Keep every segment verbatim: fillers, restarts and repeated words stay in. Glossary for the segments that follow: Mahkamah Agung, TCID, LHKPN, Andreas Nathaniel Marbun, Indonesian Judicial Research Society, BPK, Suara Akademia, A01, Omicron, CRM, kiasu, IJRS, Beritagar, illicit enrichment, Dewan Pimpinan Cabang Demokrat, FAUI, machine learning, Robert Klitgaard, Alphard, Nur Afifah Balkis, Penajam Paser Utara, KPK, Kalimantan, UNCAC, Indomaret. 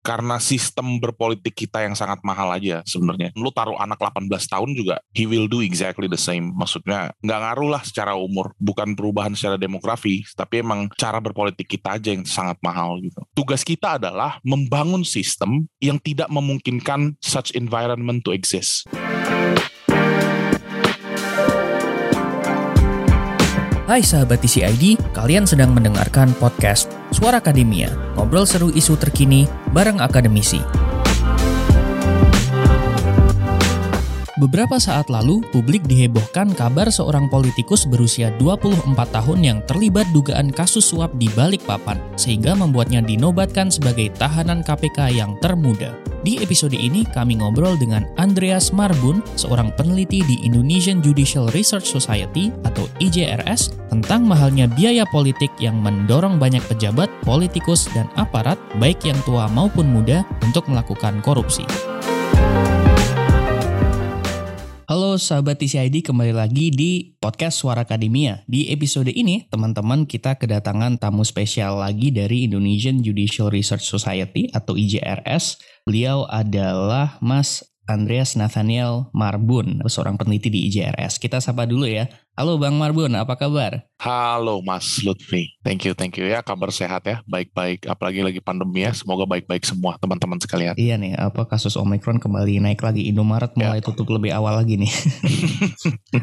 Karena sistem berpolitik kita yang sangat mahal aja sebenarnya. Lu taruh anak delapan belas tahun juga, he will do exactly the same. Maksudnya nggak ngaruh lah secara umur. Bukan perubahan secara demografi, tapi emang cara berpolitik kita aja yang sangat mahal gitu. Tugas kita adalah membangun sistem yang tidak memungkinkan such environment to exist. Hai sahabat T C I D, kalian sedang mendengarkan podcast Suara Akademia, ngobrol seru isu terkini bareng akademisi. Beberapa saat lalu, publik dihebohkan kabar seorang politikus berusia dua puluh empat tahun yang terlibat dugaan kasus suap di Balikpapan, sehingga membuatnya dinobatkan sebagai tahanan K P K yang termuda. Di episode ini, kami ngobrol dengan Andreas Marbun, seorang peneliti di Indonesian Judicial Research Society atau I J R S, tentang mahalnya biaya politik yang mendorong banyak pejabat, politikus, dan aparat, baik yang tua maupun muda, untuk melakukan korupsi. Halo sahabat T C I D, kembali lagi di podcast Suara Akademia. Di episode ini, teman-teman, kita kedatangan tamu spesial lagi dari Indonesian Judicial Research Society atau I J R S. Beliau adalah Mas Andreas Nathaniel Marbun, seorang peneliti di I J R S. Kita sapa dulu ya. Halo Bang Marbun, apa kabar? Halo Mas Lutfi. Thank you, thank you ya. Kabar sehat ya, baik-baik. Apalagi lagi pandemi ya, semoga baik-baik semua teman-teman sekalian. Iya nih, apa kasus Omicron kembali naik lagi. Indomaret mulai ya. Tutup lebih awal lagi nih. Okay.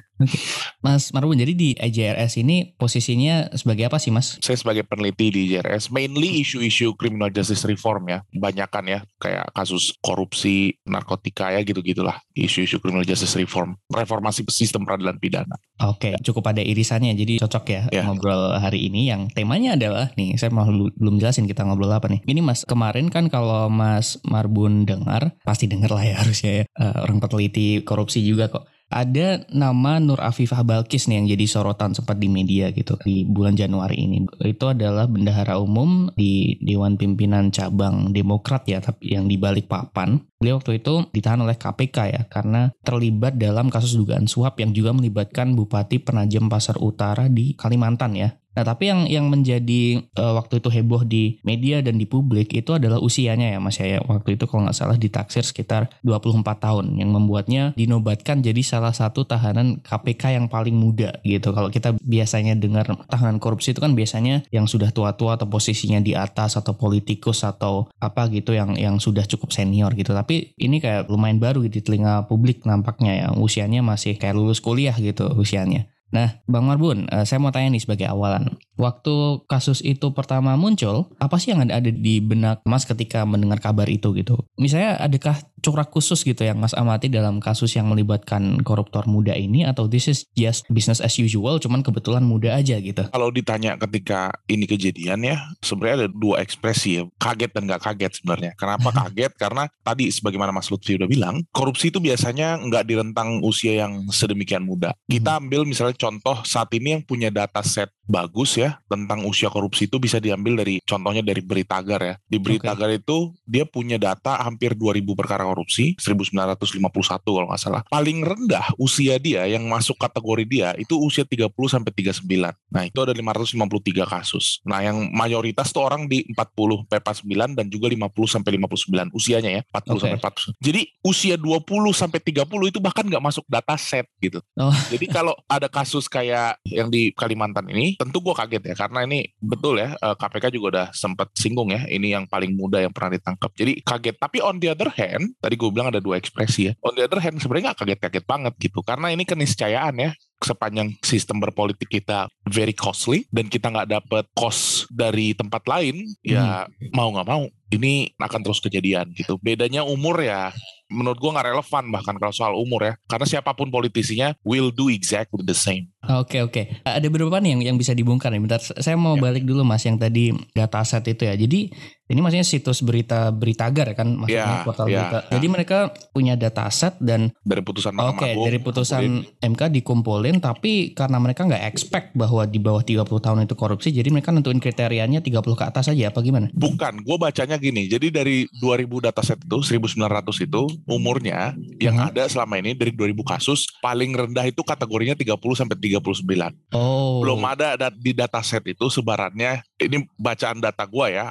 Mas Marbun, jadi di I J R S ini posisinya sebagai apa sih Mas? Saya sebagai peneliti di I J R S, mainly isu-isu criminal justice reform ya, banyakan ya, kayak kasus korupsi, narkotika ya, gitu-gitulah, isu-isu criminal justice reform, reformasi sistem peradilan pidana. Oke, okay, cukup ada irisannya, jadi cocok ya, ya ngobrol hari ini yang temanya adalah, nih saya mau belum jelasin kita ngobrol apa nih. Ini Mas, kemarin kan kalau Mas Marbun dengar, pasti dengar lah ya harusnya ya, uh, orang peneliti korupsi juga kok. Ada nama Nur Afifah Balkis nih yang jadi sorotan sempat di media gitu di bulan Januari ini. Itu adalah bendahara umum di Dewan Pimpinan Cabang Demokrat ya, tapi yang di Balikpapan. Beliau waktu itu ditahan oleh K P K ya karena terlibat dalam kasus dugaan suap yang juga melibatkan Bupati Penajam Paser Utara di Kalimantan ya. Nah, tapi yang yang menjadi uh, waktu itu heboh di media dan di publik itu adalah usianya ya Mas ya. Waktu itu kalau nggak salah ditaksir sekitar dua puluh empat tahun yang membuatnya dinobatkan jadi salah satu tahanan K P K yang paling muda gitu. Kalau kita biasanya dengar tahanan korupsi itu kan biasanya yang sudah tua-tua atau posisinya di atas atau politikus atau apa gitu yang yang sudah cukup senior gitu. Tapi ini kayak lumayan baru gitu di telinga publik nampaknya ya. Usianya masih kayak lulus kuliah gitu usianya. Nah, Bang Marbun, saya mau tanya nih sebagai awalan. Waktu kasus itu pertama muncul, apa sih yang ada di benak Mas ketika mendengar kabar itu gitu? Misalnya adakah corak khusus gitu yang Mas amati dalam kasus yang melibatkan koruptor muda ini, atau this is just business as usual, cuman kebetulan muda aja gitu? Kalau ditanya ketika ini kejadian ya, sebenarnya ada dua ekspresi ya, kaget dan nggak kaget sebenarnya. Kenapa kaget? Karena tadi sebagaimana Mas Lutfi udah bilang, korupsi itu biasanya nggak di rentang usia yang sedemikian muda. Kita ambil misalnya contoh saat ini yang punya data set bagus ya tentang usia korupsi itu bisa diambil dari contohnya dari Beritagar ya. Di Beritagar okay. Itu dia punya data hampir dua ribu perkara korupsi, seribu sembilan ratus lima puluh satu kalau nggak salah. Paling rendah usia dia yang masuk kategori dia itu usia tiga puluh sampai tiga puluh sembilan. Nah, itu ada lima ratus lima puluh tiga kasus. Nah, yang mayoritas tuh orang di empat puluh sampai empat puluh sembilan dan juga lima puluh sampai lima puluh sembilan usianya ya, empat puluh sampai empat puluh. Jadi usia dua puluh sampai tiga puluh itu bahkan nggak masuk data set gitu. Oh. Jadi kalau ada kasus kasus kayak yang di Kalimantan ini tentu gue kaget ya, karena ini betul ya K P K juga udah sempat singgung ya, ini yang paling muda yang pernah ditangkap, jadi kaget. Tapi on the other hand, tadi gue bilang ada dua ekspresi ya, on the other hand sebenarnya gak kaget-kaget banget gitu, karena ini keniscayaan ya. Sepanjang sistem berpolitik kita very costly dan kita nggak dapat cost dari tempat lain, ya hmm. mau nggak mau ini akan terus kejadian gitu. Bedanya umur ya, menurut gue nggak relevan bahkan kalau soal umur ya, karena siapapun politisinya will do exactly the same. Oke okay, oke, okay. Ada beberapa nih yang yang bisa dibongkar nih. Bentar, saya mau ya. balik dulu Mas yang tadi dataset itu ya. Jadi ini maksudnya situs berita Beritagar kan, maksudnya ya, portal ya, berita. Ya. Jadi mereka punya dataset dan dari putusan Mahkamah Agung. Oke, okay, dari putusan kumpulin. M K dikumpulin, tapi karena mereka nggak expect bahwa di bawah tiga puluh tahun itu korupsi, jadi mereka nentuin kriterianya tiga puluh ke atas aja apa gimana? Bukan, gue bacanya gini. Jadi dari dua ribu dataset itu, seribu sembilan ratus itu umurnya yang hmm. ada selama ini dari dua ribu kasus paling rendah itu kategorinya tiga puluh sampai tiga puluh sembilan. Oh. Belum ada di dataset itu sebarannya. Ini bacaan data gua ya,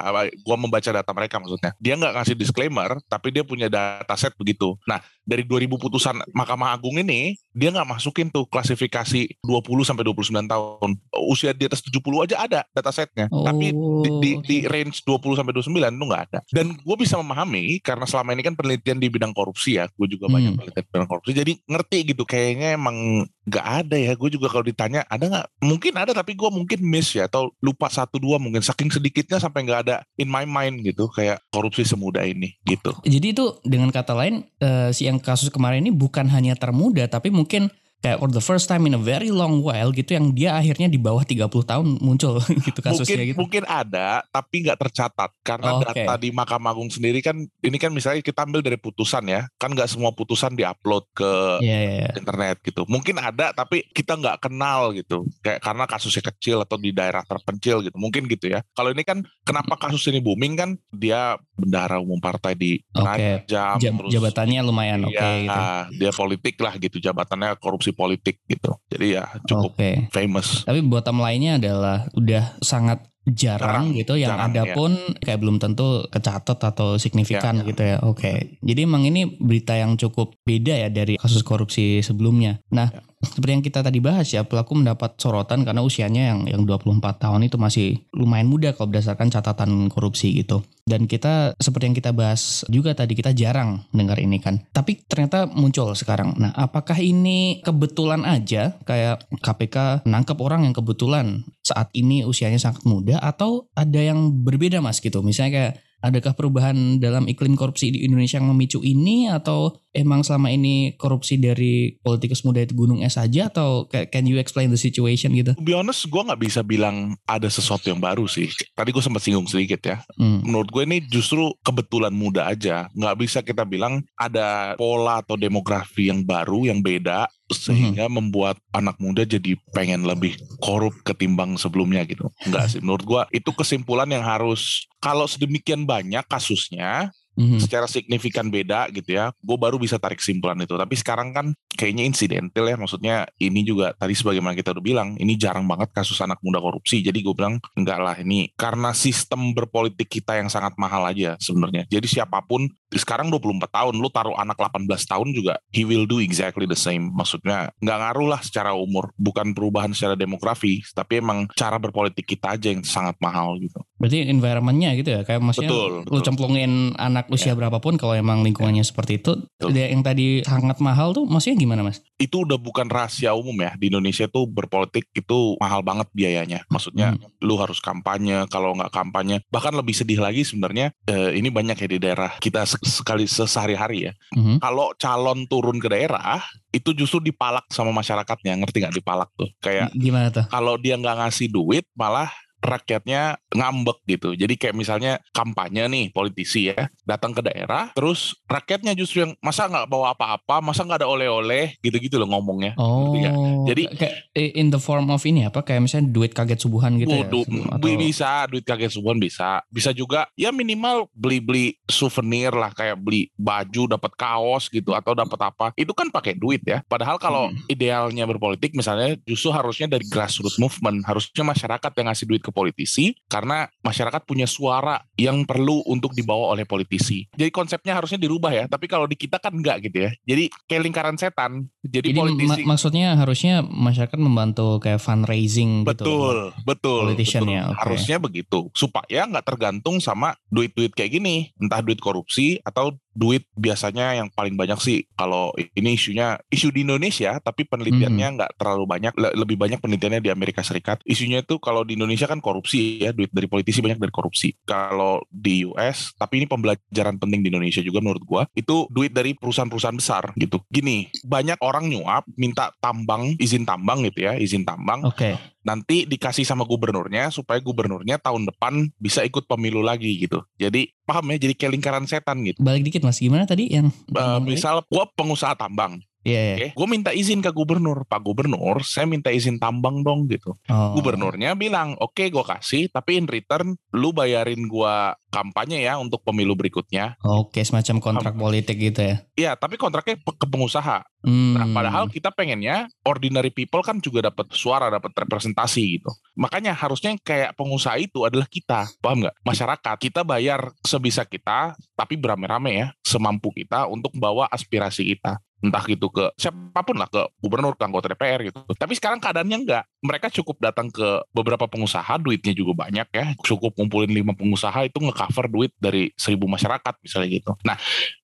gua membaca data mereka maksudnya. Dia nggak kasih disclaimer, tapi dia punya dataset begitu. Nah, dari dua ribu putusan Mahkamah Agung ini, dia nggak masukin tuh klasifikasi dua puluh sampai dua puluh sembilan tahun. Usia di atas tujuh puluh aja ada datasetnya. Oh. Tapi di, di, di range dua puluh sampai dua puluh sembilan itu nggak ada. Dan gua bisa memahami, karena selama ini kan penelitian di bidang korupsi ya, gua juga banyak hmm. penelitian di bidang korupsi, jadi ngerti gitu, kayaknya emang nggak ada ya. Gua juga kalau ditanya, ada nggak? Mungkin ada, tapi gua mungkin miss ya, atau lupa satu dua mungkin saking sedikitnya sampai nggak ada in my mind gitu kayak korupsi semudah ini gitu. Jadi itu dengan kata lain uh, si yang kasus kemarin ini bukan hanya termuda tapi mungkin kayak for the first time in a very long while gitu yang dia akhirnya di bawah tiga puluh tahun muncul gitu kasusnya mungkin, gitu. Mungkin ada tapi gak tercatat karena oh, okay. data di Mahkamah Agung sendiri kan ini kan misalnya kita ambil dari putusan ya kan gak semua putusan diupload ke yeah, yeah. internet gitu. Mungkin ada tapi kita gak kenal gitu kayak karena kasusnya kecil atau di daerah terpencil gitu mungkin gitu ya. Kalau ini kan kenapa kasus ini booming kan dia bendahara umum partai di okay. Penajam Jab, terus jabatannya lumayan oke okay, gitu. Dia politik lah gitu jabatannya korupsi politik gitu. Jadi ya cukup okay. famous. Tapi bottom lainnya adalah udah sangat jarang, jarang gitu yang jarang, ada pun ya. Kayak belum tentu kecatat atau signifikan ya, gitu ya. Oke. Okay. Jadi emang ini berita yang cukup beda ya dari kasus korupsi sebelumnya. Nah, ya. Seperti yang kita tadi bahas ya, pelaku mendapat sorotan karena usianya yang yang dua puluh empat tahun itu masih lumayan muda kalau berdasarkan catatan korupsi gitu. Dan kita seperti yang kita bahas juga tadi kita jarang dengar ini kan. Tapi ternyata muncul sekarang. Nah, apakah ini kebetulan aja kayak K P K menangkap orang yang kebetulan saat ini usianya sangat muda atau ada yang berbeda Mas gitu? Misalnya kayak adakah perubahan dalam iklim korupsi di Indonesia yang memicu ini atau emang selama ini korupsi dari politikus muda itu gunung es aja atau can you explain the situation gitu? To be honest, gue gak bisa bilang ada sesuatu yang baru sih. Tadi gue sempat singgung sedikit ya. Hmm. Menurut gue ini justru kebetulan muda aja. Gak bisa kita bilang ada pola atau demografi yang baru, yang beda sehingga hmm. membuat anak muda jadi pengen lebih korup ketimbang sebelumnya gitu. Enggak sih, menurut gue itu kesimpulan yang harus kalau sedemikian banyak kasusnya mm-hmm. secara signifikan beda gitu ya, gue baru bisa tarik kesimpulan itu. Tapi sekarang kan kayaknya insidental ya, maksudnya ini juga tadi sebagaimana kita udah bilang, ini jarang banget kasus anak muda korupsi. Jadi gue bilang enggak lah ini karena sistem berpolitik kita yang sangat mahal aja sebenarnya. Jadi siapapun sekarang dua puluh empat tahun, lu taruh anak delapan belas tahun juga he will do exactly the same. Maksudnya enggak ngaruh lah secara umur, bukan perubahan secara demografi, tapi emang cara berpolitik kita aja yang sangat mahal gitu. Berarti environmentnya gitu ya, kayak maksudnya betul, lu betul. Cemplungin anak usia ya. Berapapun kalau emang lingkungannya ya. Seperti itu ya. Yang tadi sangat mahal tuh maksudnya gimana Mas? Itu udah bukan rahasia umum ya di Indonesia tuh berpolitik itu mahal banget biayanya maksudnya hmm. lu harus kampanye kalau gak kampanye bahkan lebih sedih lagi sebenarnya eh, ini banyak ya di daerah kita sekali sehari-hari ya hmm. kalau calon turun ke daerah itu justru dipalak sama masyarakatnya ngerti gak dipalak tuh kayak gimana tuh? Kalau dia gak ngasih duit malah rakyatnya ngambek gitu. Jadi kayak misalnya kampanye nih politisi ya datang ke daerah terus rakyatnya justru yang masa gak bawa apa-apa masa gak ada oleh-oleh gitu-gitu loh ngomongnya. Oh jadi kayak in the form of ini apa kayak misalnya duit kaget subuhan gitu ya? Du- atau... Bisa duit kaget subuhan bisa bisa juga ya minimal beli-beli souvenir lah kayak beli baju dapat kaos gitu atau dapat apa itu kan pakai duit ya padahal kalau hmm. idealnya berpolitik misalnya justru harusnya dari grassroots movement harusnya masyarakat yang ngasih duit ke politisi karena masyarakat punya suara yang perlu untuk dibawa oleh politisi. Jadi konsepnya harusnya dirubah ya, tapi kalau di kita kan enggak gitu ya. Jadi kayak lingkaran setan. Jadi, Jadi politisi mak- maksudnya harusnya masyarakat membantu kayak fundraising betul, gitu. Betul, betul. Ya, okay. Harusnya begitu supaya enggak tergantung sama duit-duit kayak gini, entah duit korupsi atau duit biasanya yang paling banyak sih kalau ini isunya isu di Indonesia tapi penelitiannya nggak hmm. terlalu banyak le- lebih banyak penelitiannya di Amerika Serikat isunya itu kalau di Indonesia kan korupsi ya duit dari politisi banyak dari korupsi kalau di U S tapi ini pembelajaran penting di Indonesia juga menurut gua itu duit dari perusahaan-perusahaan besar gitu gini banyak orang nyuap minta tambang izin tambang gitu ya izin tambang oke okay. Nanti dikasih sama gubernurnya supaya gubernurnya tahun depan bisa ikut pemilu lagi gitu. Jadi paham ya jadi kayak lingkaran setan gitu. Balik dikit Mas, gimana tadi yang? Uh, misal gue pengusaha tambang. Yeah, yeah. Oke, gue minta izin ke gubernur, Pak Gubernur, saya minta izin tambang dong gitu. Oh. Gubernurnya bilang, oke okay, gue kasih, tapi in return lu bayarin gue kampanye ya untuk pemilu berikutnya. Oke, okay, semacam kontrak um, politik gitu ya? Iya, tapi kontraknya ke pengusaha. Hmm. Nah, padahal kita pengennya ordinary people kan juga dapat suara, dapat representasi gitu. Makanya harusnya kayak pengusaha itu adalah kita, paham nggak? Masyarakat, kita bayar sebisa kita, tapi berame-rame ya, semampu kita untuk bawa aspirasi kita. Entah gitu ke siapapun lah, ke gubernur, ke anggota D P R gitu. Tapi sekarang keadaannya enggak. Mereka cukup datang ke beberapa pengusaha, duitnya juga banyak ya. Cukup ngumpulin lima pengusaha itu nge-cover duit dari seribu masyarakat misalnya gitu. Nah,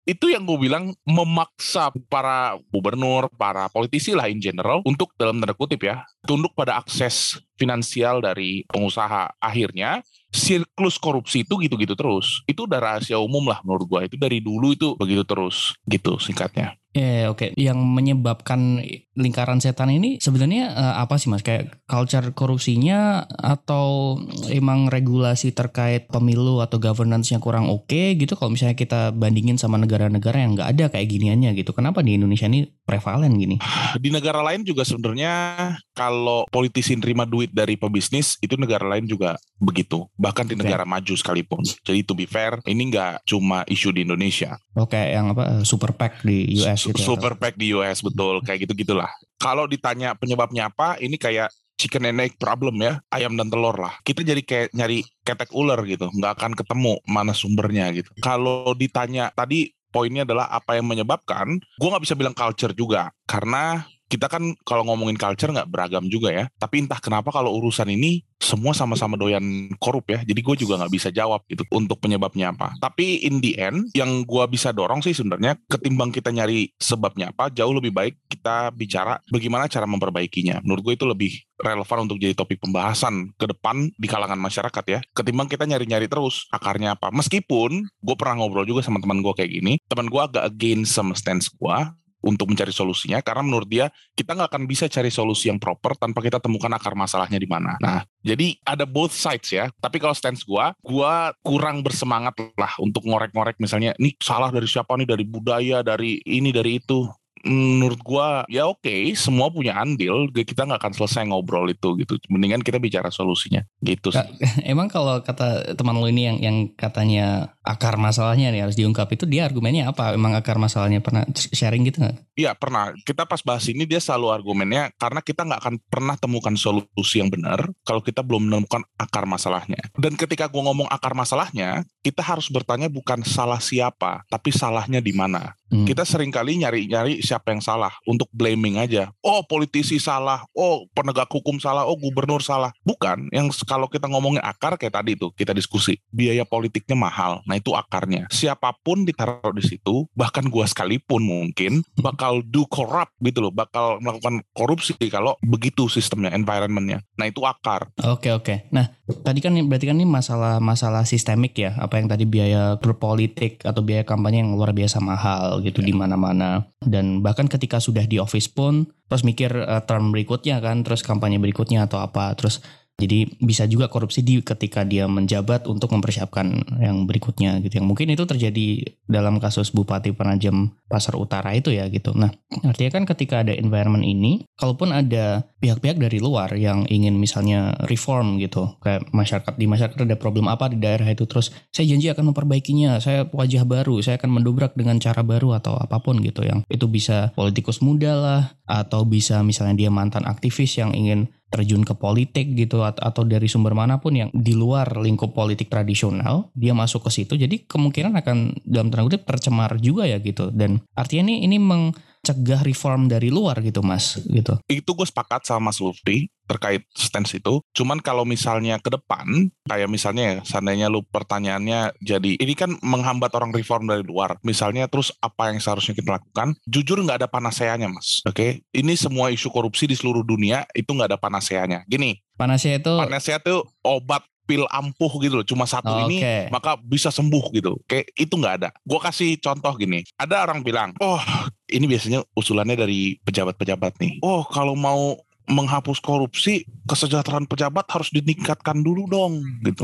itu yang gue bilang memaksa para gubernur, para politisi lah in general untuk dalam tanda kutip ya, tunduk pada akses finansial dari pengusaha. Akhirnya siklus korupsi itu gitu-gitu terus. Itu udah rahasia umum lah menurut gue. Itu dari dulu itu begitu terus gitu singkatnya. Ya yeah, oke. Okay. Yang menyebabkan lingkaran setan ini sebenarnya uh, apa sih mas? Kayak culture korupsinya atau emang regulasi terkait pemilu atau governance-nya kurang oke okay, gitu? Kalau misalnya kita bandingin sama negara-negara yang nggak ada kayak giniannya gitu. Kenapa di Indonesia ini prevalen gini? Di negara lain juga sebenarnya kalau politisi nerima duit dari pebisnis itu negara lain juga begitu. Bahkan di negara okay. maju sekalipun. Jadi to be fair, ini nggak cuma isu di Indonesia. Oke, okay, yang apa super PAC di U S gitu. Super PAC di U S betul, kayak gitu-gitulah. Kalau ditanya penyebabnya apa, ini kayak chicken and egg problem ya, ayam dan telur lah. Kita jadi kayak nyari ketek ular gitu, nggak akan ketemu mana sumbernya gitu. Kalau ditanya tadi poinnya adalah apa yang menyebabkan, gue nggak bisa bilang culture juga, karena kita kan kalau ngomongin culture nggak beragam juga ya. Tapi entah kenapa kalau urusan ini semua sama-sama doyan korup ya. Jadi gue juga nggak bisa jawab gitu untuk penyebabnya apa. Tapi in the end yang gue bisa dorong sih sebenarnya ketimbang kita nyari sebabnya apa, jauh lebih baik kita bicara bagaimana cara memperbaikinya. Menurut gue itu lebih relevan untuk jadi topik pembahasan ke depan di kalangan masyarakat ya. Ketimbang kita nyari-nyari terus akarnya apa. Meskipun gue pernah ngobrol juga sama teman gue kayak gini. Teman gue agak against sama stance gue untuk mencari solusinya, karena menurut dia kita nggak akan bisa cari solusi yang proper tanpa kita temukan akar masalahnya di mana. Nah, jadi ada both sides ya. Tapi kalau stance gue, gue kurang bersemangat lah untuk ngorek-ngorek misalnya, ini salah dari siapa nih, dari budaya, dari ini, dari itu. Menurut gue, ya oke, okay, semua punya andil, kita nggak akan selesai ngobrol itu gitu. Mendingan kita bicara solusinya gitu. Nah, emang kalau kata teman lo ini yang yang katanya akar masalahnya nih harus diungkap, itu dia argumennya apa? Emang akar masalahnya pernah sharing gitu nggak? Iya pernah. Kita pas bahas ini dia selalu argumennya karena kita nggak akan pernah temukan solusi yang benar kalau kita belum menemukan akar masalahnya. Dan ketika gue ngomong akar masalahnya, kita harus bertanya bukan salah siapa, tapi salahnya di mana. Hmm. Kita seringkali nyari-nyari siapa yang salah untuk blaming aja. Oh politisi salah, oh penegak hukum salah, oh gubernur salah. Bukan, yang kalau kita ngomongin akar kayak tadi itu kita diskusi. Biaya politiknya mahal, nah itu akarnya. Siapapun ditaruh di situ, bahkan gua sekalipun mungkin bakal do corrupt gitu loh, bakal melakukan korupsi kalau begitu sistemnya, environmentnya. Nah itu akar. Oke okay, oke. Okay. Nah tadi kan berarti kan ini masalah-masalah sistemik ya. Apa yang tadi biaya berpolitik atau biaya kampanye yang luar biasa mahal gitu yeah. di mana-mana, dan bahkan ketika sudah di office pun terus mikir uh, term berikutnya kan, terus kampanye berikutnya atau apa, terus jadi bisa juga korupsi di ketika dia menjabat untuk mempersiapkan yang berikutnya gitu, yang mungkin itu terjadi dalam kasus Bupati Penajam Paser Utara itu ya gitu. Nah artinya kan ketika ada environment ini, kalaupun ada pihak-pihak dari luar yang ingin misalnya reform gitu, kayak masyarakat di masyarakat ada problem apa di daerah itu, terus saya janji akan memperbaikinya, saya wajah baru, saya akan mendobrak dengan cara baru atau apapun gitu, yang itu bisa politikus muda lah, atau bisa misalnya dia mantan aktivis yang ingin terjun ke politik gitu, atau dari sumber manapun yang di luar lingkup politik tradisional, dia masuk ke situ, jadi kemungkinan akan dalam tanda kutip tercemar juga ya gitu. Dan artinya ini ini mencegah reform dari luar gitu mas gitu. Itu gue sepakat sama Mas Lutfi terkait stance itu. Cuman kalau misalnya ke depan, kayak misalnya ya, seandainya lu pertanyaannya jadi ini kan menghambat orang reform dari luar misalnya, terus apa yang seharusnya kita lakukan, jujur nggak ada panaseanya mas. Oke okay? Ini semua isu korupsi di seluruh dunia itu nggak ada panaseanya. Panaseanya gini, panasea itu panasea tuh obat pil ampuh gitu loh, cuma satu oh, ini okay. maka bisa sembuh gitu. Kayak itu nggak ada. Gue kasih contoh gini, ada orang bilang, oh ini biasanya usulannya dari pejabat-pejabat nih, oh kalau mau menghapus korupsi kesejahteraan pejabat harus ditingkatkan dulu dong gitu.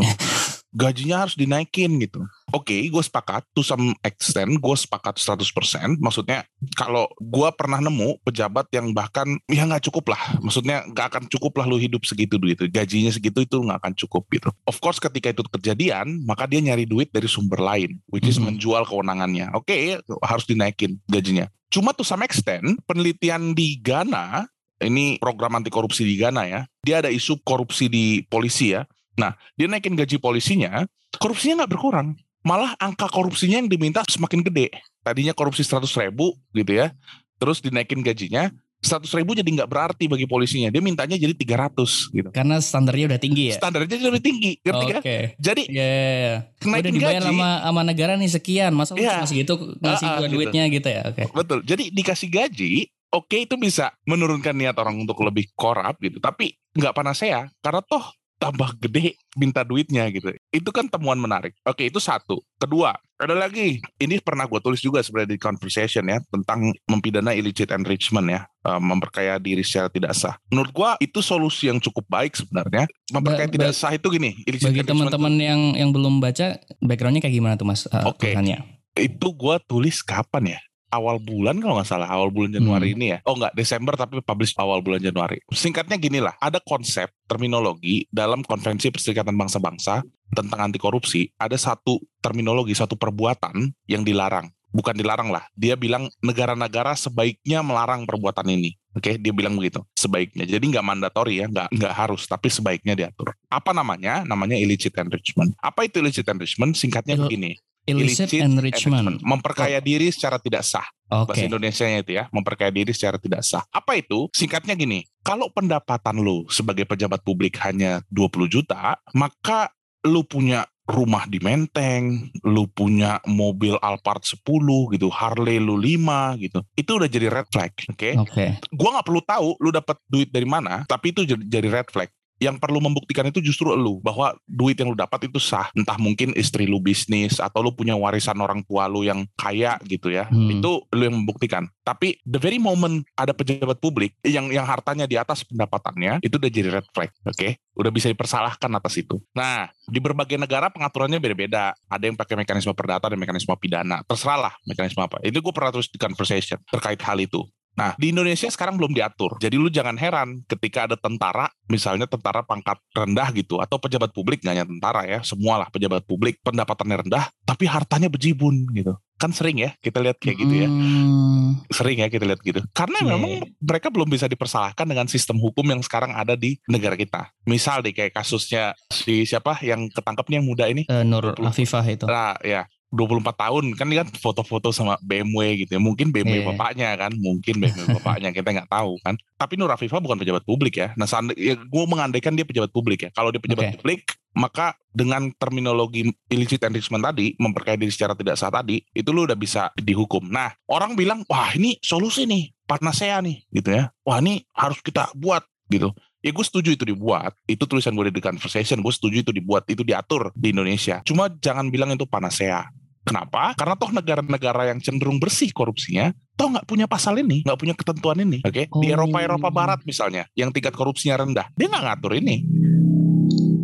gajinya harus dinaikin gitu. Oke, okay, gue sepakat to some extent, gue sepakat seratus persen. Maksudnya kalau gue pernah nemu pejabat yang bahkan ya gak cukup lah. Maksudnya gak akan cukup lah lu hidup segitu gitu. Gajinya segitu itu gak akan cukup gitu. Of course ketika itu kejadian, maka dia nyari duit dari sumber lain, which is mm-hmm. menjual kewenangannya. Oke, okay, harus dinaikin gajinya. Cuma to some extent, penelitian di Ghana, ini program anti korupsi di Ghana ya, dia ada isu korupsi di polisi ya. Nah, dia naikin gaji polisinya, korupsinya gak berkurang. Malah angka korupsinya yang diminta semakin gede. Tadinya korupsi seratus ribu gitu ya, terus dinaikin gajinya, seratus ribu jadi gak berarti bagi polisinya. Dia mintanya jadi tiga ratus gitu. Karena standarnya udah tinggi ya? Standarnya jadi lebih tinggi, ngerti kan? Okay. Jadi yeah. Naikin gaji. Udah dibayar sama, sama negara nih sekian, masa yeah. masih gitu ngasih uh, uh, gitu. duitnya gitu ya? Okay. Betul, jadi dikasih gaji, oke okay, itu bisa menurunkan niat orang untuk lebih korup gitu. Tapi gak panasea, karena toh tambah gede minta duitnya gitu. Itu kan temuan menarik. Oke, itu satu. Kedua, ada lagi. Ini pernah gue tulis juga sebenarnya di Conversation ya, tentang mempidana illicit enrichment ya, memperkaya diri secara tidak sah. Menurut gue itu solusi yang cukup baik sebenarnya. Memperkaya ba- tidak ba- sah itu gini. Bagi teman-teman itu, yang yang belum baca, backgroundnya kayak gimana tuh Mas? Uh, Oke, okay. Itu gue tulis kapan ya? Awal bulan kalau nggak salah, awal bulan Januari hmm. ini ya. Oh nggak, Desember tapi publish awal bulan Januari. Singkatnya gini lah, ada konsep terminologi dalam Konvensi Perserikatan Bangsa-Bangsa tentang anti korupsi, ada satu terminologi, satu perbuatan yang dilarang. Bukan dilarang lah, dia bilang negara-negara sebaiknya melarang perbuatan ini. Oke, okay? Dia bilang begitu, sebaiknya. Jadi nggak mandatori ya, nggak nggak harus, tapi sebaiknya diatur. Apa namanya? Namanya illicit enrichment. Apa itu illicit enrichment? Singkatnya Hello. begini. Illicit enrichment. enrichment. Memperkaya oh. diri secara tidak sah. Okay. Bahasa Indonesianya itu ya, memperkaya diri secara tidak sah. Apa itu? Singkatnya gini, kalau pendapatan lu sebagai pejabat publik hanya dua puluh juta, maka lu punya rumah di Menteng, lu punya mobil Alphard sepuluh gitu, Harley lu lima gitu. Itu udah jadi red flag, oke? Okay? Okay. Gua enggak perlu tahu lu dapat duit dari mana, tapi itu jadi red flag. Yang perlu membuktikan itu justru lu, bahwa duit yang lu dapat itu sah. Entah mungkin istri lu bisnis, atau lu punya warisan orang tua lu yang kaya gitu ya. Hmm. Itu lu yang membuktikan. Tapi the very moment ada pejabat publik yang yang hartanya di atas pendapatannya, itu udah jadi red flag. Oke, okay? Udah bisa dipersalahkan atas itu. Nah, di berbagai negara pengaturannya beda-beda. Ada yang pakai mekanisme perdata dan mekanisme pidana. Terserahlah mekanisme apa. Itu gue pernah terus di Conversation terkait hal itu. Nah, di Indonesia sekarang belum diatur. Jadi lu jangan heran ketika ada tentara, misalnya tentara pangkat rendah gitu, atau pejabat publik, nggak hanya tentara ya, semualah pejabat publik, pendapatannya rendah, tapi hartanya bejibun gitu. Kan sering ya, kita lihat kayak gitu ya. Hmm. Sering ya, kita lihat gitu. Karena yeah. memang mereka belum bisa dipersalahkan dengan sistem hukum yang sekarang ada di negara kita. Misal deh, kayak kasusnya si siapa yang ketangkep nih yang muda ini? Uh, Nur Afifah itu. Nah, ya. dua puluh empat tahun, kan dia kan foto-foto sama B M W gitu ya. Mungkin B M W yeah. bapaknya kan, mungkin B M W bapaknya, kita nggak tahu kan. Tapi Nur Afifah bukan pejabat publik ya. Nah, ya gue mengandaikan dia pejabat publik ya. Kalau dia pejabat okay. publik, maka dengan terminologi illicit enrichment tadi, memperkaya diri secara tidak sah tadi, itu lu udah bisa dihukum. Nah, orang bilang, wah ini solusi nih, panacea nih gitu ya. Wah ini harus kita buat gitu. Ya gue setuju itu dibuat, itu tulisan gue di The Conversation, gue setuju itu dibuat, itu diatur di Indonesia. Cuma jangan bilang itu panacea. Kenapa? Karena toh negara-negara yang cenderung bersih korupsinya, toh nggak punya pasal ini, nggak punya ketentuan ini. Oke, okay? Di Eropa-Eropa Barat misalnya, yang tingkat korupsinya rendah, dia nggak ngatur ini.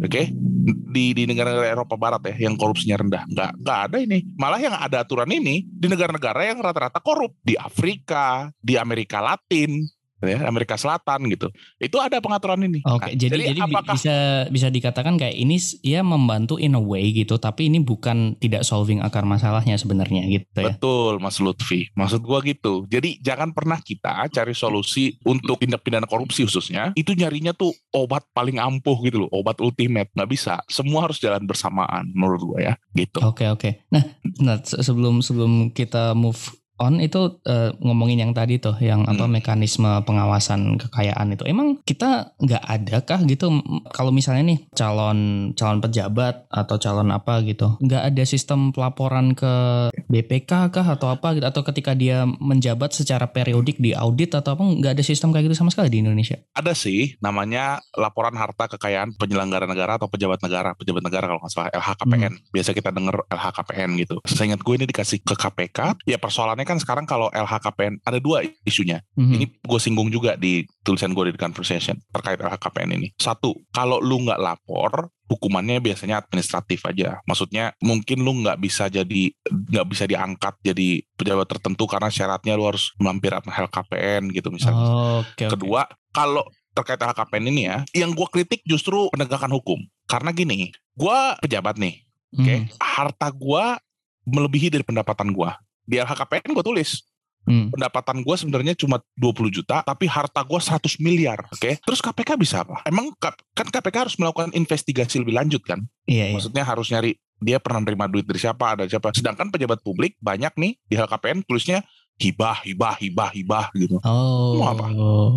Oke, okay? di di negara-negara Eropa Barat ya, yang korupsinya rendah, nggak nggak ada ini. Malah yang ada aturan ini di negara-negara yang rata-rata korup, di Afrika, di Amerika Latin. Ya, Amerika Selatan gitu. Itu ada pengaturan ini. Oke, nah, jadi, jadi apakah bisa bisa dikatakan kayak ini ya membantu in a way gitu, tapi ini bukan tidak solving akar masalahnya sebenarnya gitu ya. Betul, Mas Lutfi. Maksud gua gitu. Jadi jangan pernah kita cari solusi untuk tindak pidana korupsi khususnya, itu nyarinya tuh obat paling ampuh gitu loh, obat ultimate. Enggak bisa. Semua harus jalan bersamaan menurut gua ya, gitu. Oke, oke. Nah, nah sebelum sebelum kita move on itu uh, ngomongin yang tadi tuh yang hmm. apa mekanisme pengawasan kekayaan itu emang kita nggak ada kah gitu kalau misalnya nih calon calon pejabat atau calon apa gitu nggak ada sistem pelaporan ke B P K kah atau apa gitu atau ketika dia menjabat secara periodik di audit atau apa nggak ada sistem kayak gitu sama sekali di Indonesia? Ada sih, namanya laporan harta kekayaan penyelenggara negara atau pejabat negara pejabat negara kalau nggak salah L H K P N hmm. biasa kita dengar L H K P N gitu. Seingat gue ini dikasih ke K P K ya, persoalannya Soalnya kan sekarang kalau L H K P N ada dua isunya. Mm-hmm. Ini gue singgung juga di tulisan gue di The Conversation terkait L H K P N ini. Satu, kalau lu nggak lapor, hukumannya biasanya administratif aja. Maksudnya mungkin lu nggak bisa jadi nggak bisa diangkat jadi pejabat tertentu karena syaratnya lu harus melampir L H K P N gitu misalnya. Oh, okay, kedua, okay. Kalau terkait L H K P N ini ya, yang gue kritik justru penegakan hukum. Karena gini, gue pejabat nih, oke, okay? hmm. Harta gue melebihi dari pendapatan gue. Di L H K P N gue tulis. Hmm. Pendapatan gue sebenarnya cuma dua puluh juta, tapi harta gue seratus miliar, oke? Okay? Terus K P K bisa apa? Emang kan K P K harus melakukan investigasi lebih lanjut kan? Iya, maksudnya iya. harus nyari dia pernah menerima duit dari siapa, ada siapa. Sedangkan pejabat publik banyak nih di L H K P N tulisnya hibah, hibah, hibah, hibah gitu. Oh. Mau apa? Oke,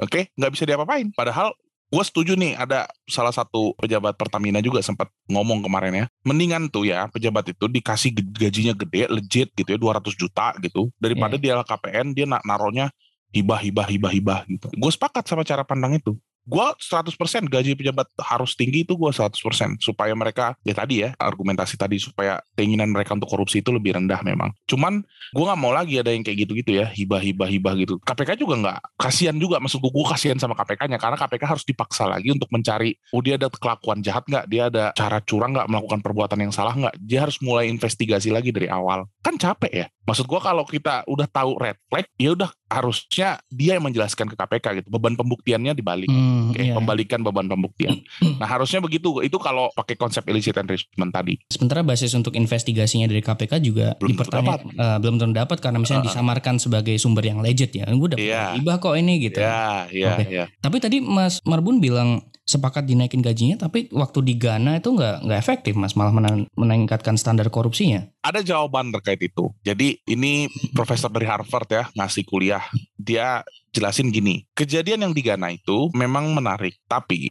okay? Nggak bisa diapa-apain. Padahal gue setuju nih, ada salah satu pejabat Pertamina juga sempat ngomong kemarin ya. Mendingan tuh ya, pejabat itu dikasih gajinya gede, legit gitu ya, dua ratus juta gitu. Daripada yeah. di L H K P N, dia naronya hibah, hibah, hibah, hibah gitu. Gue sepakat sama cara pandang itu. Gue seratus persen gaji pejabat harus tinggi itu gue seratus persen. Supaya mereka, ya tadi ya, argumentasi tadi, supaya keinginan mereka untuk korupsi itu lebih rendah memang. Cuman, gue gak mau lagi ada yang kayak gitu-gitu ya, hibah, hibah, hibah gitu. K P K juga gak, kasihan juga, maksud gue, gue kasihan sama K P K-nya, karena K P K harus dipaksa lagi untuk mencari, oh dia ada kelakuan jahat gak, dia ada cara curang gak, melakukan perbuatan yang salah gak, dia harus mulai investigasi lagi dari awal. Kan capek ya. Maksud gue kalau kita udah tahu red flag, ya udah harusnya dia yang menjelaskan ke K P K gitu. Beban pembuktiannya dibalik. Hmm, okay, iya. Pembalikan beban pembuktian. Nah harusnya begitu. Itu kalau pakai konsep illicit enrichment tadi. Sementara basis untuk investigasinya dari K P K juga belum dipertanyakan. Uh, belum terdapat karena misalnya uh, disamarkan sebagai sumber yang legit ya. Gue udah yeah. ibah kok ini gitu. Yeah, yeah, okay. yeah. Tapi tadi Mas Marbun bilang sepakat dinaikin gajinya, tapi waktu di Ghana itu nggak nggak efektif mas, malah mena- meningkatkan standar korupsinya. Ada jawaban terkait itu. Jadi ini profesor dari Harvard ya ngasih kuliah, dia jelasin gini, kejadian yang di Ghana itu memang menarik, tapi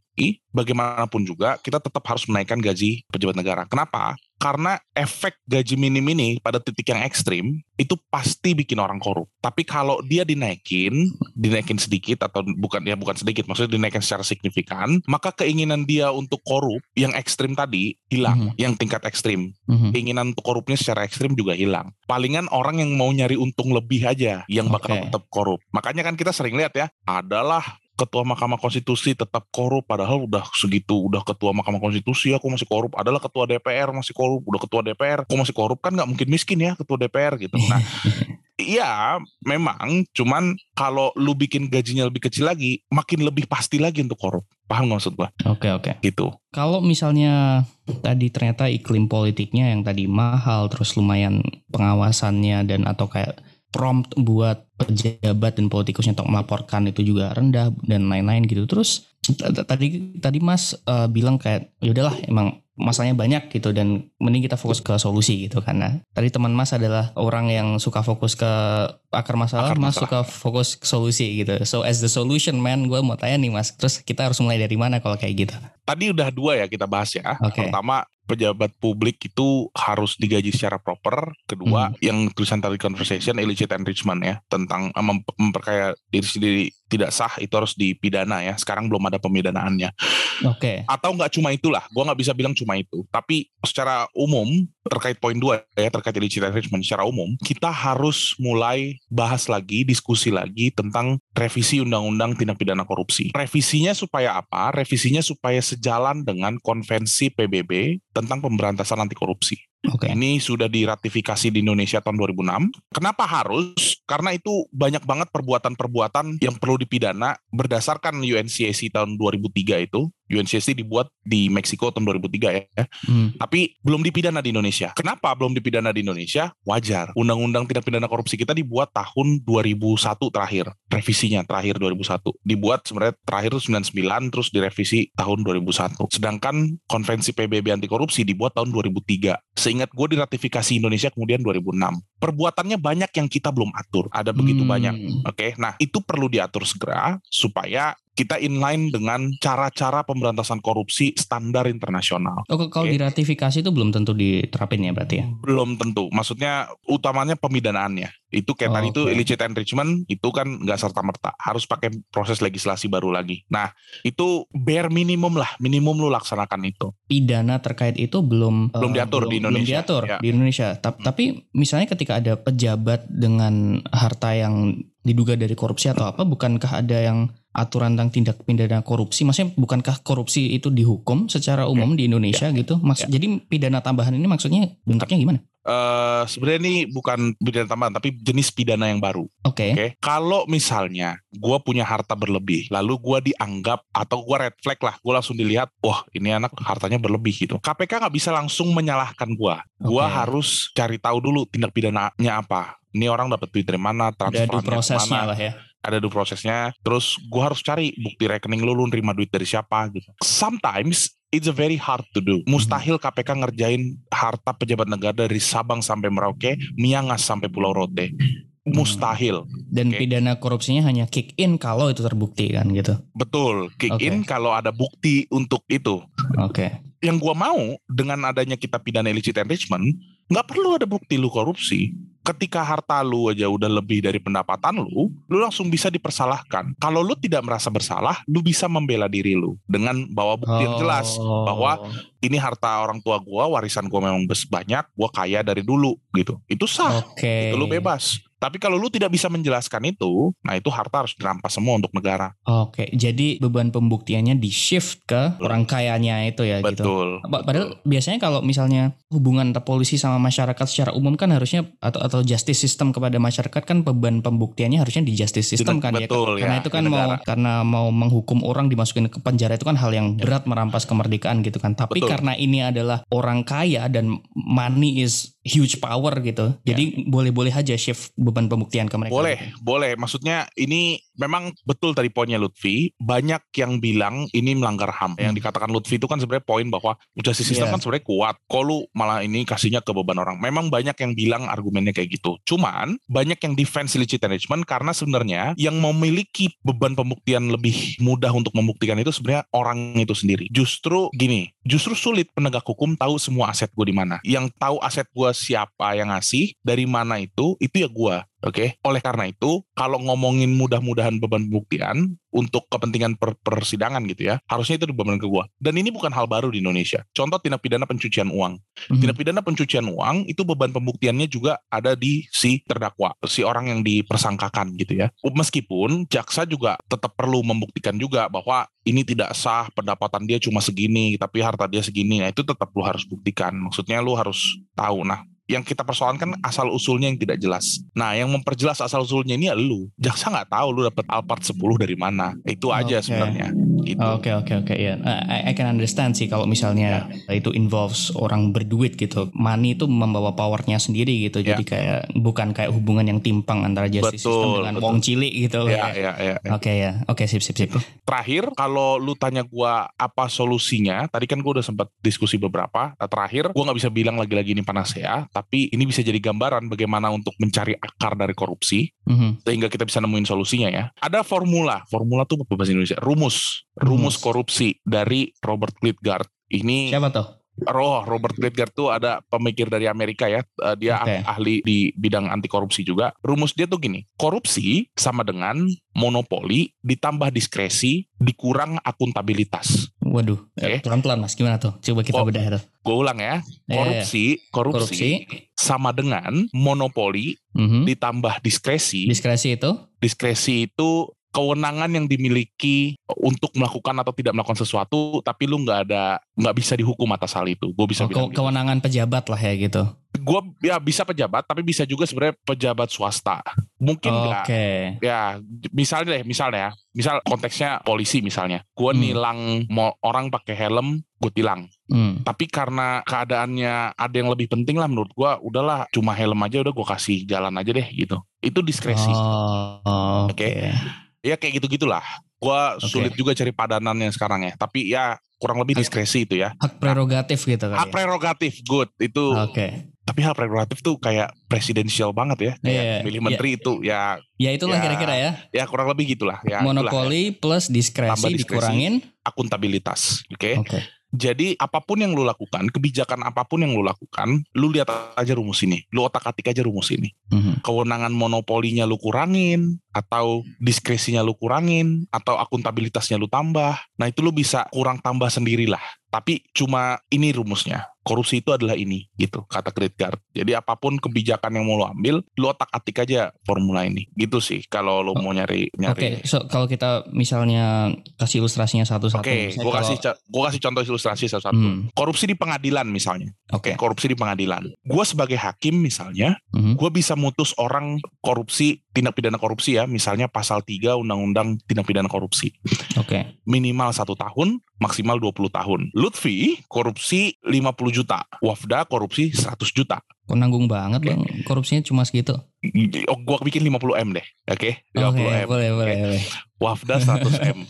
bagaimanapun juga kita tetap harus menaikkan gaji pejabat negara. Kenapa? Karena efek gaji minim ini pada titik yang ekstrim, itu pasti bikin orang korup. Tapi kalau dia dinaikin, dinaikin sedikit atau bukan, ya bukan sedikit, maksudnya dinaikin secara signifikan, maka keinginan dia untuk korup yang ekstrim tadi hilang, mm-hmm. yang tingkat ekstrim. Mm-hmm. Keinginan untuk korupnya secara ekstrim juga hilang. Palingan orang yang mau nyari untung lebih aja, yang bakal okay. tetap korup. Makanya kan kita sering lihat ya, adalah Ketua Mahkamah Konstitusi tetap korup, padahal udah segitu, udah Ketua Mahkamah Konstitusi aku masih korup, adalah Ketua D P R masih korup, udah Ketua D P R aku masih korup, kan gak mungkin miskin ya Ketua D P R gitu. Nah iya memang, cuman kalau lu bikin gajinya lebih kecil lagi, makin lebih pasti lagi untuk korup. Paham gak maksud gue? Oke okay, oke okay. Gitu. Kalau misalnya tadi ternyata iklim politiknya yang tadi mahal, terus lumayan pengawasannya dan atau kayak prompt buat pejabat dan politikusnya untuk melaporkan itu juga rendah dan lain-lain gitu. Terus tadi tadi Mas uh, bilang kayak ya udahlah emang masalahnya banyak gitu dan mending kita fokus ke solusi gitu, karena tadi teman Mas adalah orang yang suka fokus ke akar masalah, akar Mas masalah. Suka fokus ke solusi gitu. So as the solution man, gue mau tanya nih Mas, terus kita harus mulai dari mana kalau kayak gitu? Tadi udah dua ya kita bahas ya. Okay. Pertama, pejabat publik itu harus digaji secara proper. Kedua, hmm. yang tulisan tadi conversation illicit enrichment ya, tentang memperkaya diri sendiri tidak sah, itu harus dipidana ya. Sekarang belum ada pemidanaannya. Oke. Okay. Atau nggak cuma itulah, gue nggak bisa bilang cuma itu. Tapi secara umum terkait poin dua ya, terkait illicit enrichment secara umum, kita harus mulai bahas lagi, diskusi lagi tentang revisi undang-undang tindak pidana korupsi. Revisinya supaya apa? Revisinya supaya sejalan dengan konvensi P B B tentang pemberantasan anti korupsi. Okay. Ini sudah diratifikasi di Indonesia tahun dua ribu enam. Kenapa harus? Karena itu banyak banget perbuatan-perbuatan yang perlu dipidana berdasarkan U N C A C tahun dua ribu tiga itu. U N C A C dibuat di Meksiko tahun dua ribu tiga ya. Hmm. Tapi belum dipidana di Indonesia. Kenapa belum dipidana di Indonesia? Wajar. Undang-undang tindak pidana korupsi kita dibuat tahun dua ribu satu terakhir. Revisinya terakhir dua ribu satu. Dibuat sebenarnya terakhir sembilan puluh sembilan, terus direvisi tahun dua ribu satu. Sedangkan konvensi P B B anti korupsi dibuat tahun dua ribu tiga. Ingat gue diratifikasi Indonesia kemudian dua ribu enam. Perbuatannya banyak yang kita belum atur. Ada begitu hmm. banyak. Oke, okay? Nah itu perlu diatur segera supaya kita inline dengan cara-cara pemberantasan korupsi standar internasional. Oh, kalau okay. diratifikasi itu belum tentu diterapin ya berarti ya? Belum tentu. Maksudnya utamanya pemidanaannya. Itu kayak oh, tadi okay. itu illicit enrichment, itu kan nggak serta-merta. Harus pakai proses legislasi baru lagi. Nah, itu bare minimum lah. Minimum lu laksanakan itu. Pidana terkait itu belum... Belum diatur uh, belum, di Indonesia. Belum diatur ya. di Indonesia. Ta- hmm. Tapi misalnya ketika ada pejabat dengan harta yang diduga dari korupsi atau apa, bukankah ada yang... aturan tentang tindak pidana korupsi, maksudnya bukankah korupsi itu dihukum secara umum ya, di Indonesia ya, gitu? Maksud, ya. Jadi pidana tambahan ini maksudnya bentuknya gimana? Uh, sebenarnya ini bukan pidana tambahan, tapi jenis pidana yang baru. Oke. Okay. Okay? Kalau misalnya gue punya harta berlebih, lalu gue dianggap atau gue red flag lah, gue langsung dilihat, wah ini anak hartanya berlebih gitu. K P K nggak bisa langsung menyalahkan gue. Gue okay. harus cari tahu dulu tindak pidananya apa. Ini orang dapat duit dari mana, transferannya dari prosesnya lah ya. Ada dua prosesnya, terus gue harus cari bukti rekening lu, lu nerima duit dari siapa gitu. Sometimes it's a very hard to do. Mustahil K P K ngerjain harta pejabat negara dari Sabang sampai Merauke, Miangas sampai Pulau Rote. Mustahil. Dan okay. pidana korupsinya hanya kick in kalau itu terbukti kan gitu. Betul, kick okay. in kalau ada bukti untuk itu. Oke. Okay. Yang gue mau dengan adanya kita pidana illicit enrichment, nggak perlu ada bukti lu korupsi. Ketika harta lu aja udah lebih dari pendapatan lu, lu langsung bisa dipersalahkan. Kalau lu tidak merasa bersalah, lu bisa membela diri lu dengan bawa bukti oh. yang jelas bahwa ini harta orang tua gua, warisan gua memang banyak, gua kaya dari dulu gitu. Itu sah. Okay. Itu lu bebas. Tapi kalau lu tidak bisa menjelaskan itu, nah itu harta harus dirampas semua untuk negara. Oke, jadi beban pembuktiannya di-shift ke betul. Orang kayanya itu ya betul, gitu. Betul. Padahal biasanya kalau misalnya hubungan polisi sama masyarakat secara umum kan harusnya, atau atau justice system kepada masyarakat kan beban pembuktiannya harusnya di justice system di, kan betul, ya. Karena ya, itu kan mau negara. Karena mau menghukum orang dimasukin ke penjara itu kan hal yang berat, merampas kemerdekaan gitu kan. Tapi betul. Karena ini adalah orang kaya dan money is huge power gitu. Jadi ya. Boleh-boleh aja shift beban pembuktian ke mereka. Boleh, gitu. Boleh. Maksudnya ini memang betul tadi poinnya Lutfi. Banyak yang bilang ini melanggar H A M. Hmm. Yang dikatakan Lutfi itu kan sebenarnya poin bahwa justice system yeah. kan sebenarnya kuat. Kok lu malah ini kasihnya ke beban orang. Memang banyak yang bilang argumennya kayak gitu. Cuman banyak yang defense illicit enrichment karena sebenarnya yang memiliki beban pembuktian lebih mudah untuk membuktikan itu sebenarnya orang itu sendiri. Justru gini, justru sulit penegak hukum tahu semua aset gue di mana. Yang tahu aset gue siapa yang ngasih, dari mana itu, itu ya gue. Oke, okay. Oleh karena itu, kalau ngomongin mudah-mudahan beban pembuktian untuk kepentingan per- persidangan gitu ya, harusnya itu dibebankan ke gua. Dan ini bukan hal baru di Indonesia. Contoh tindak pidana pencucian uang. Mm-hmm. Tindak pidana pencucian uang itu beban pembuktiannya juga ada di si terdakwa, si orang yang dipersangkakan gitu ya. Meskipun jaksa juga tetap perlu membuktikan juga bahwa ini tidak sah, pendapatan dia cuma segini, tapi harta dia segini. Nah, itu tetap lu harus buktikan. Maksudnya lu harus tahu. Nah, yang kita persoalkan asal-usulnya yang tidak jelas. Nah, yang memperjelas asal-usulnya ini ya lu. Jaksa nggak tahu lu dapat Alphard sepuluh dari mana. Itu aja okay. sebenarnya. Oke, oke, oke. I can understand sih kalau misalnya yeah. itu involves orang berduit gitu. Money itu membawa powernya sendiri gitu. Yeah. Jadi kayak bukan kayak hubungan yang timpang antara justice betul, system dengan betul. Wong cilik gitu. Iya, iya, iya. Oke, ya. Oke, sip, sip, sip. Terakhir, kalau lu tanya gue apa solusinya, tadi kan gue udah sempat diskusi beberapa. Terakhir, gue nggak bisa bilang lagi-lagi ini panacea, tapi ini bisa jadi gambaran bagaimana untuk mencari akar dari korupsi mm-hmm. sehingga kita bisa nemuin solusinya ya. Ada formula, formula tuh bahasa Indonesia, rumus, rumus, rumus korupsi dari Robert Klitgaard. Ini siapa tuh? Oh, Robert Klitgaard tuh ada pemikir dari Amerika ya. Dia okay. ahli di bidang anti korupsi juga. Rumus dia tuh gini, korupsi sama dengan monopoli ditambah diskresi dikurang akuntabilitas. Waduh, okay. pelan-pelan Mas, gimana tuh? Coba kita oh, bedah tuh. Gue ulang ya. Korupsi, yeah, yeah. korupsi, korupsi sama dengan monopoli mm-hmm. ditambah diskresi. Diskresi itu? Diskresi itu kewenangan yang dimiliki untuk melakukan atau tidak melakukan sesuatu, tapi lu nggak ada, nggak bisa dihukum atas hal itu. Gue bisa oh, bilang kewenangan gitu. Pejabat lah ya gitu. Gue ya bisa pejabat, tapi bisa juga sebenarnya pejabat swasta. Mungkin nggak? Okay. Ya misalnya, misalnya, misal konteksnya polisi misalnya. Gue hmm. nilang orang pakai helm, gue tilang. Hmm. Tapi karena keadaannya ada yang lebih penting lah menurut gue, udahlah cuma helm aja udah gue kasih jalan aja deh gitu. Itu diskresi. Oh, oke. Okay. Okay. Ya kayak gitu-gitulah. gue sulit okay. juga cari padanannya sekarang ya. Tapi ya kurang lebih diskresi itu ya. Hak prerogatif gitu kan. Hak prerogatif, good. Itu. Oke. Okay. Tapi hak prerogatif tuh kayak presidensial banget ya. Kayak yeah, milih menteri yeah. itu ya. Ya itulah ya, kira-kira ya. Ya kurang lebih gitulah. Ya, monopoli itulah, ya. plus diskresi, tambah diskresi dikurangin. Akuntabilitas. Oke. Okay? Okay. Jadi apapun yang lu lakukan, kebijakan apapun yang lu lakukan, lu lihat aja rumus ini, lu otak-atik aja rumus ini. Mm-hmm. Kewenangan monopolinya lu kurangin, atau diskresinya lu kurangin, atau akuntabilitasnya lu tambah. Nah itu lu bisa kurang tambah sendirilah. Tapi cuma ini rumusnya, korupsi itu adalah ini, gitu, kata Klitgaard. Jadi apapun kebijakan yang mau lo ambil, lo otak-atik aja formula ini, gitu sih. Kalau lo mau nyari, nyari. Oke, okay, so kalau kita misalnya kasih ilustrasinya satu-satu. Oke, okay, gue kasih, gue kasih contoh ilustrasi satu-satu. Hmm. Korupsi di pengadilan misalnya. Oke, okay. Korupsi di pengadilan. Gue sebagai hakim misalnya, hmm. gue bisa mutus orang korupsi, tindak pidana korupsi ya, misalnya pasal tiga Undang-Undang Tindak Pidana Korupsi. Oke. Okay. Minimal satu tahun, maksimal dua puluh tahun. Lutfi korupsi lima puluh juta, Wafda korupsi seratus juta. Kok nanggung banget okay. Bang, korupsinya cuma segitu. Oh, gua bikin lima puluh M deh. Oke, okay? lima puluh M. Okay, boleh, okay. boleh, boleh. Wafda seratus M.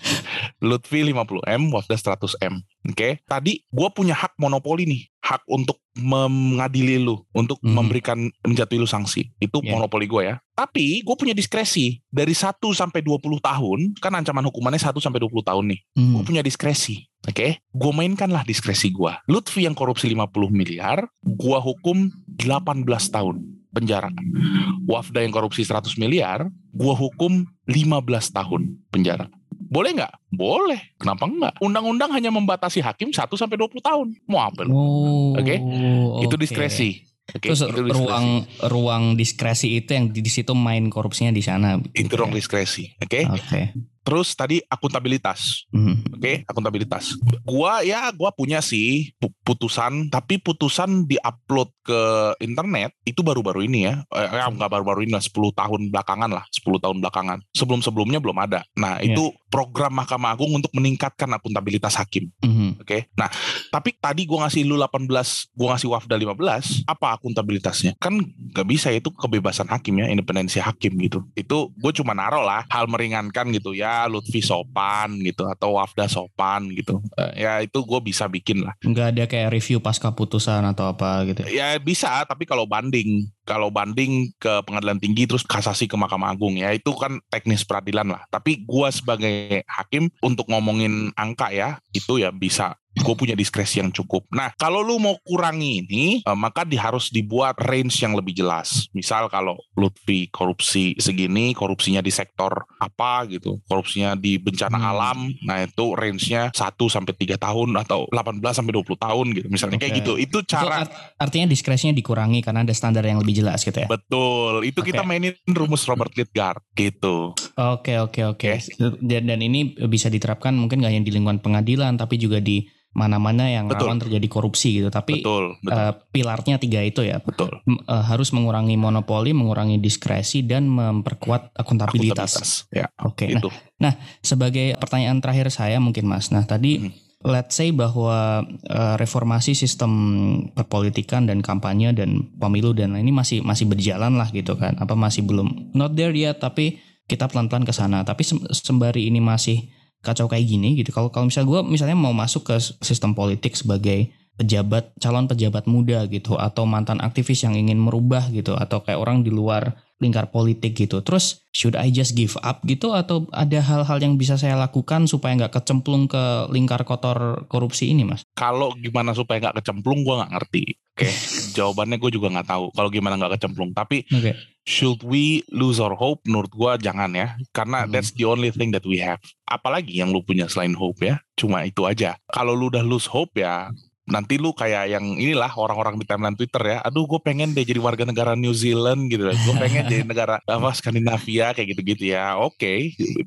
Lutfi lima puluh M, Wafda seratus M. Oke, okay? Tadi gua punya hak monopoli nih, hak untuk mengadili lu, untuk hmm. memberikan menjatuhi lu sanksi. Itu yeah. monopoli gua ya. Tapi gue punya diskresi. Dari satu sampai dua puluh tahun, kan ancaman hukumannya satu sampai dua puluh tahun nih. Hmm. Gue punya diskresi. Oke, okay? Gue mainkanlah diskresi gue. Lutfi yang korupsi lima puluh miliar, gue hukum delapan belas tahun penjara. Wafda yang korupsi seratus miliar, gue hukum lima belas tahun penjara. Boleh nggak? Boleh. Kenapa nggak? Undang-undang hanya membatasi hakim satu sampai dua puluh tahun. Mau apa lu? Oke, okay? okay. Itu diskresi. Okay, terus itu ruang diskresi. ruang diskresi itu yang di, di situ main korupsinya di sana. Itu ruang diskresi, oke? Okay? Okay. Terus tadi akuntabilitas, mm. oke? Okay? Akuntabilitas. Gua ya, gua punya sih putusan, tapi putusan diupload ke internet itu baru-baru ini ya, eh, nggak baru-baru ini lah, sepuluh tahun belakangan lah, sepuluh tahun belakangan. Sebelum-sebelumnya belum ada. Nah yeah. itu program Mahkamah Agung untuk meningkatkan akuntabilitas hakim. Mm. Oke, okay. Nah tapi tadi gue ngasih lu delapan belas, gue ngasih Wafda lima belas, apa akuntabilitasnya? Kan gak bisa, itu kebebasan hakim ya, independensi hakim gitu. Itu gue cuma naruh lah, hal meringankan gitu ya, Lutfi sopan gitu, atau Wafda sopan gitu. Uh, ya itu gue bisa bikin lah. Gak ada kayak review pasca putusan atau apa gitu? Ya bisa, tapi kalau banding. Kalau banding ke pengadilan tinggi terus kasasi ke Mahkamah Agung ya, itu kan teknis peradilan lah. Tapi gue sebagai hakim untuk ngomongin angka ya, itu ya bisa. Gue punya diskresi yang cukup. Nah kalau lu mau kurangi ini, eh, maka di, harus dibuat range yang lebih jelas. Misal kalau Lutfi korupsi segini, korupsinya di sektor apa gitu, korupsinya di bencana hmm. alam, nah itu range-nya satu sampai tiga tahun atau delapan belas sampai dua puluh tahun gitu. Misalnya okay. kayak gitu. Itu cara itu art- artinya diskresinya dikurangi karena ada standar yang lebih jelas gitu ya. Betul. Itu okay. kita mainin rumus Robert Klitgaard gitu. Oke okay, oke okay, oke okay. dan, dan ini bisa diterapkan mungkin gak hanya di lingkungan pengadilan, tapi juga di mana-mana yang betul. Rawan terjadi korupsi gitu. Tapi betul, betul. Uh, pilarnya tiga itu ya. Betul. Uh, harus mengurangi monopoli, mengurangi diskresi, dan memperkuat akuntabilitas, akuntabilitas. Ya, Oke okay. nah, nah sebagai pertanyaan terakhir saya mungkin Mas, nah tadi hmm. let's say bahwa uh, reformasi sistem perpolitikan dan kampanye dan pemilu dan lain ini masih masih berjalan lah gitu kan. Apa masih belum not there yet, tapi kita pelan-pelan ke sana. Tapi sembari ini masih kacau kayak gini gitu. Kalau kalau misalnya gue misalnya mau masuk ke sistem politik sebagai pejabat, calon pejabat muda gitu, atau mantan aktivis yang ingin merubah gitu, atau kayak orang di luar lingkar politik gitu. Terus should I just give up gitu, atau ada hal-hal yang bisa saya lakukan supaya nggak kecemplung ke lingkar kotor korupsi ini, Mas? Kalau gimana supaya nggak kecemplung, gue nggak ngerti. Oke, okay. Jawabannya gue juga nggak tahu. Kalau gimana nggak kecemplung, tapi okay. should we lose our hope? Menurut gue jangan ya, karena hmm. that's the only thing that we have. Apalagi yang lu punya selain hope ya? Cuma itu aja. Kalau lu udah lose hope ya, nanti lu kayak yang inilah orang-orang di timeline Twitter ya, aduh gue pengen deh jadi warga negara New Zealand gitu, gue pengen jadi negara apa Skandinavia kayak gitu-gitu ya. Oke, okay,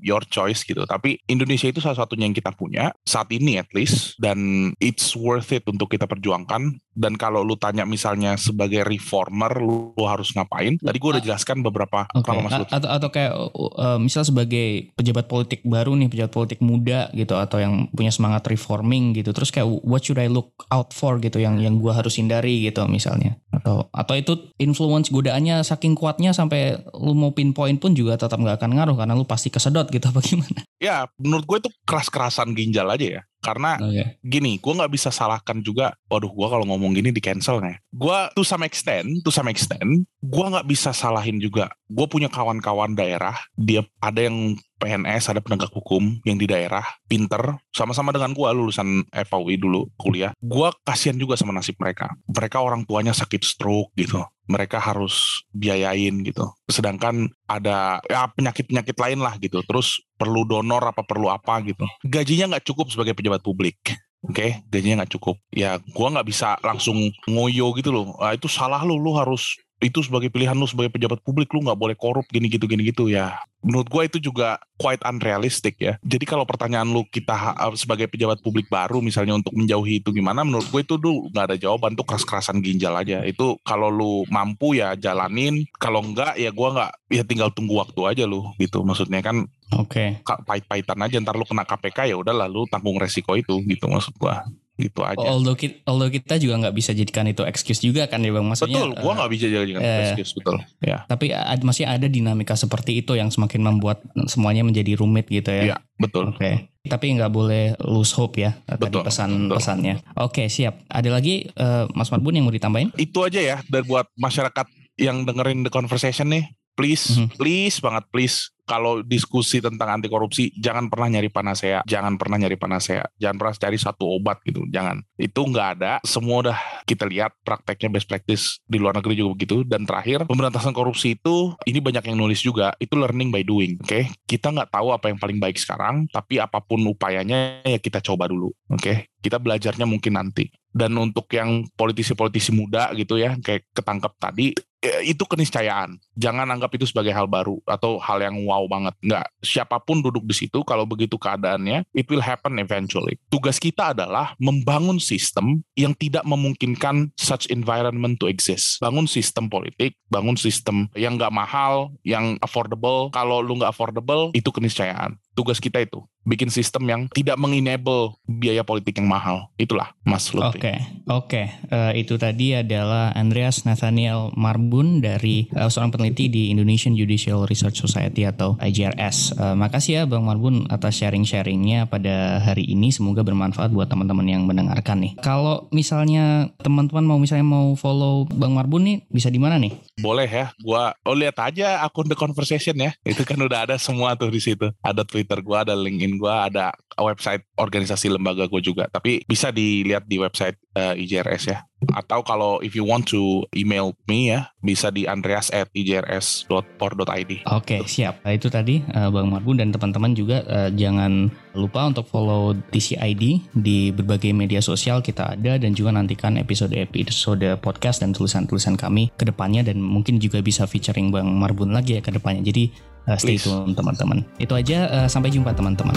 your choice gitu. Tapi Indonesia itu salah satunya yang kita punya saat ini at least, dan it's worth it untuk kita perjuangkan. Dan kalau lu tanya misalnya sebagai reformer lu, lu harus ngapain? Tadi gue udah jelaskan beberapa okay. Kalau Mas Lutfi. Atau, atau kayak uh, misal sebagai pejabat politik baru nih, pejabat politik muda gitu, atau yang punya semangat reforming gitu. Terus kayak what should I look out for gitu, yang yang gue harus hindari gitu misalnya. Atau atau itu influence godaannya saking kuatnya sampai lu mau pinpoint pun juga tetap nggak akan ngaruh karena lu pasti kesedot gitu, bagaimana? Ya menurut gue itu keras-kerasan ginjal aja ya. Karena okay. gini, gue gak bisa salahkan juga, waduh gue kalau ngomong gini di cancel nih. Gue to some extent, to some extent, gue gak bisa salahin juga. Gue punya kawan-kawan daerah, dia ada yang P N S, ada penegak hukum yang di daerah, pinter, sama-sama dengan gue lulusan F A U I dulu kuliah. Gue kasihan juga sama nasib mereka. Mereka orang tuanya sakit stroke gitu, mereka harus biayain gitu. Sedangkan ada ya, penyakit-penyakit lain lah gitu. Terus perlu donor apa perlu apa gitu. Gajinya nggak cukup sebagai pejabat publik. Oke, okay? Gajinya nggak cukup. Ya gue nggak bisa langsung ngoyo gitu loh. Nah, itu salah lu, lu harus... itu sebagai pilihan lu sebagai pejabat publik, lu nggak boleh korup gini gitu gini gitu ya. Menurut gue itu juga quite unrealistic ya. Jadi kalau pertanyaan lu kita sebagai pejabat publik baru misalnya untuk menjauhi itu gimana, menurut gue itu dulu nggak ada jawaban, tuh keras-kerasan ginjal aja. Itu kalau lu mampu ya jalanin, kalau enggak ya gue nggak, ya tinggal tunggu waktu aja lu gitu. Maksudnya kan oke okay. pahit-pahitan aja, ntar lu kena K P K ya udah lalu tanggung resiko itu gitu maksud gue. Gitu aja. Although kita, although kita juga nggak bisa jadikan itu excuse juga kan ya bang, maksudnya. Betul, gua nggak uh, bisa jadikan uh, excuse betul. Ya. Tapi ad, maksudnya ada dinamika seperti itu yang semakin membuat semuanya menjadi rumit gitu ya. Iya, betul. Oke. Okay. Tapi nggak boleh lose hope ya, betul, tadi pesan-pesannya. Oke, okay, siap. Ada lagi uh, Mas Marbun yang mau ditambahin? Itu aja ya, dan buat masyarakat yang dengerin The Conversation nih, please, mm-hmm. please banget please. Kalau diskusi tentang anti korupsi, jangan pernah nyari panasea, jangan pernah nyari panasea, jangan pernah cari satu obat gitu, jangan. Itu nggak ada, semua udah kita lihat prakteknya best practice di luar negeri juga begitu. Dan terakhir, pemberantasan korupsi itu, ini banyak yang nulis juga, itu learning by doing, oke? Okay? Kita nggak tahu apa yang paling baik sekarang, tapi apapun upayanya ya kita coba dulu, oke? Okay? Kita belajarnya mungkin nanti. Dan untuk yang politisi-politisi muda gitu ya, kayak ketangkep tadi, itu keniscayaan. Jangan anggap itu sebagai hal baru atau hal yang wow banget. Enggak, siapapun duduk di situ kalau begitu keadaannya, it will happen eventually. Tugas kita adalah membangun sistem yang tidak memungkinkan such environment to exist. Bangun sistem politik, bangun sistem yang enggak mahal, yang affordable. Kalau lu enggak affordable, itu keniscayaan. Tugas kita itu bikin sistem yang tidak mengenable biaya politik yang mahal. Itulah Mas Lutfi. Oke, okay, oke. Okay. Uh, itu tadi adalah Andreas Nathaniel Marbun dari uh, seorang peneliti di Indonesian Judicial Research Society atau I J R S. Uh, makasih ya Bang Marbun atas sharing-sharingnya pada hari ini. Semoga bermanfaat buat teman-teman yang mendengarkan nih. Kalau misalnya teman-teman mau misalnya mau follow Bang Marbun nih, bisa di mana nih? Boleh ya. Gua oh lihat aja akun The Conversation ya. Itu kan udah ada semua tuh di situ. Ada Twitter Twitter gue, ada LinkedIn gue, ada website organisasi lembaga gue juga. Tapi bisa dilihat di website uh, I J R S ya. Atau kalau if you want to email me ya, bisa di andreas at i j r s dot por dot i d. Oke, siap. Itu tadi uh, Bang Marbun dan teman-teman juga uh, jangan lupa untuk follow T C I D di berbagai media sosial kita ada, dan juga nantikan episode-episode podcast dan tulisan-tulisan kami ke depannya, dan mungkin juga bisa featuring Bang Marbun lagi ya ke depannya. Jadi Uh, stay tune teman-teman. Itu aja, uh, sampai jumpa teman-teman.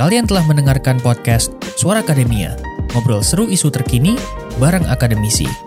Kalian telah mendengarkan podcast Suara Akademia, ngobrol seru isu terkini bareng akademisi.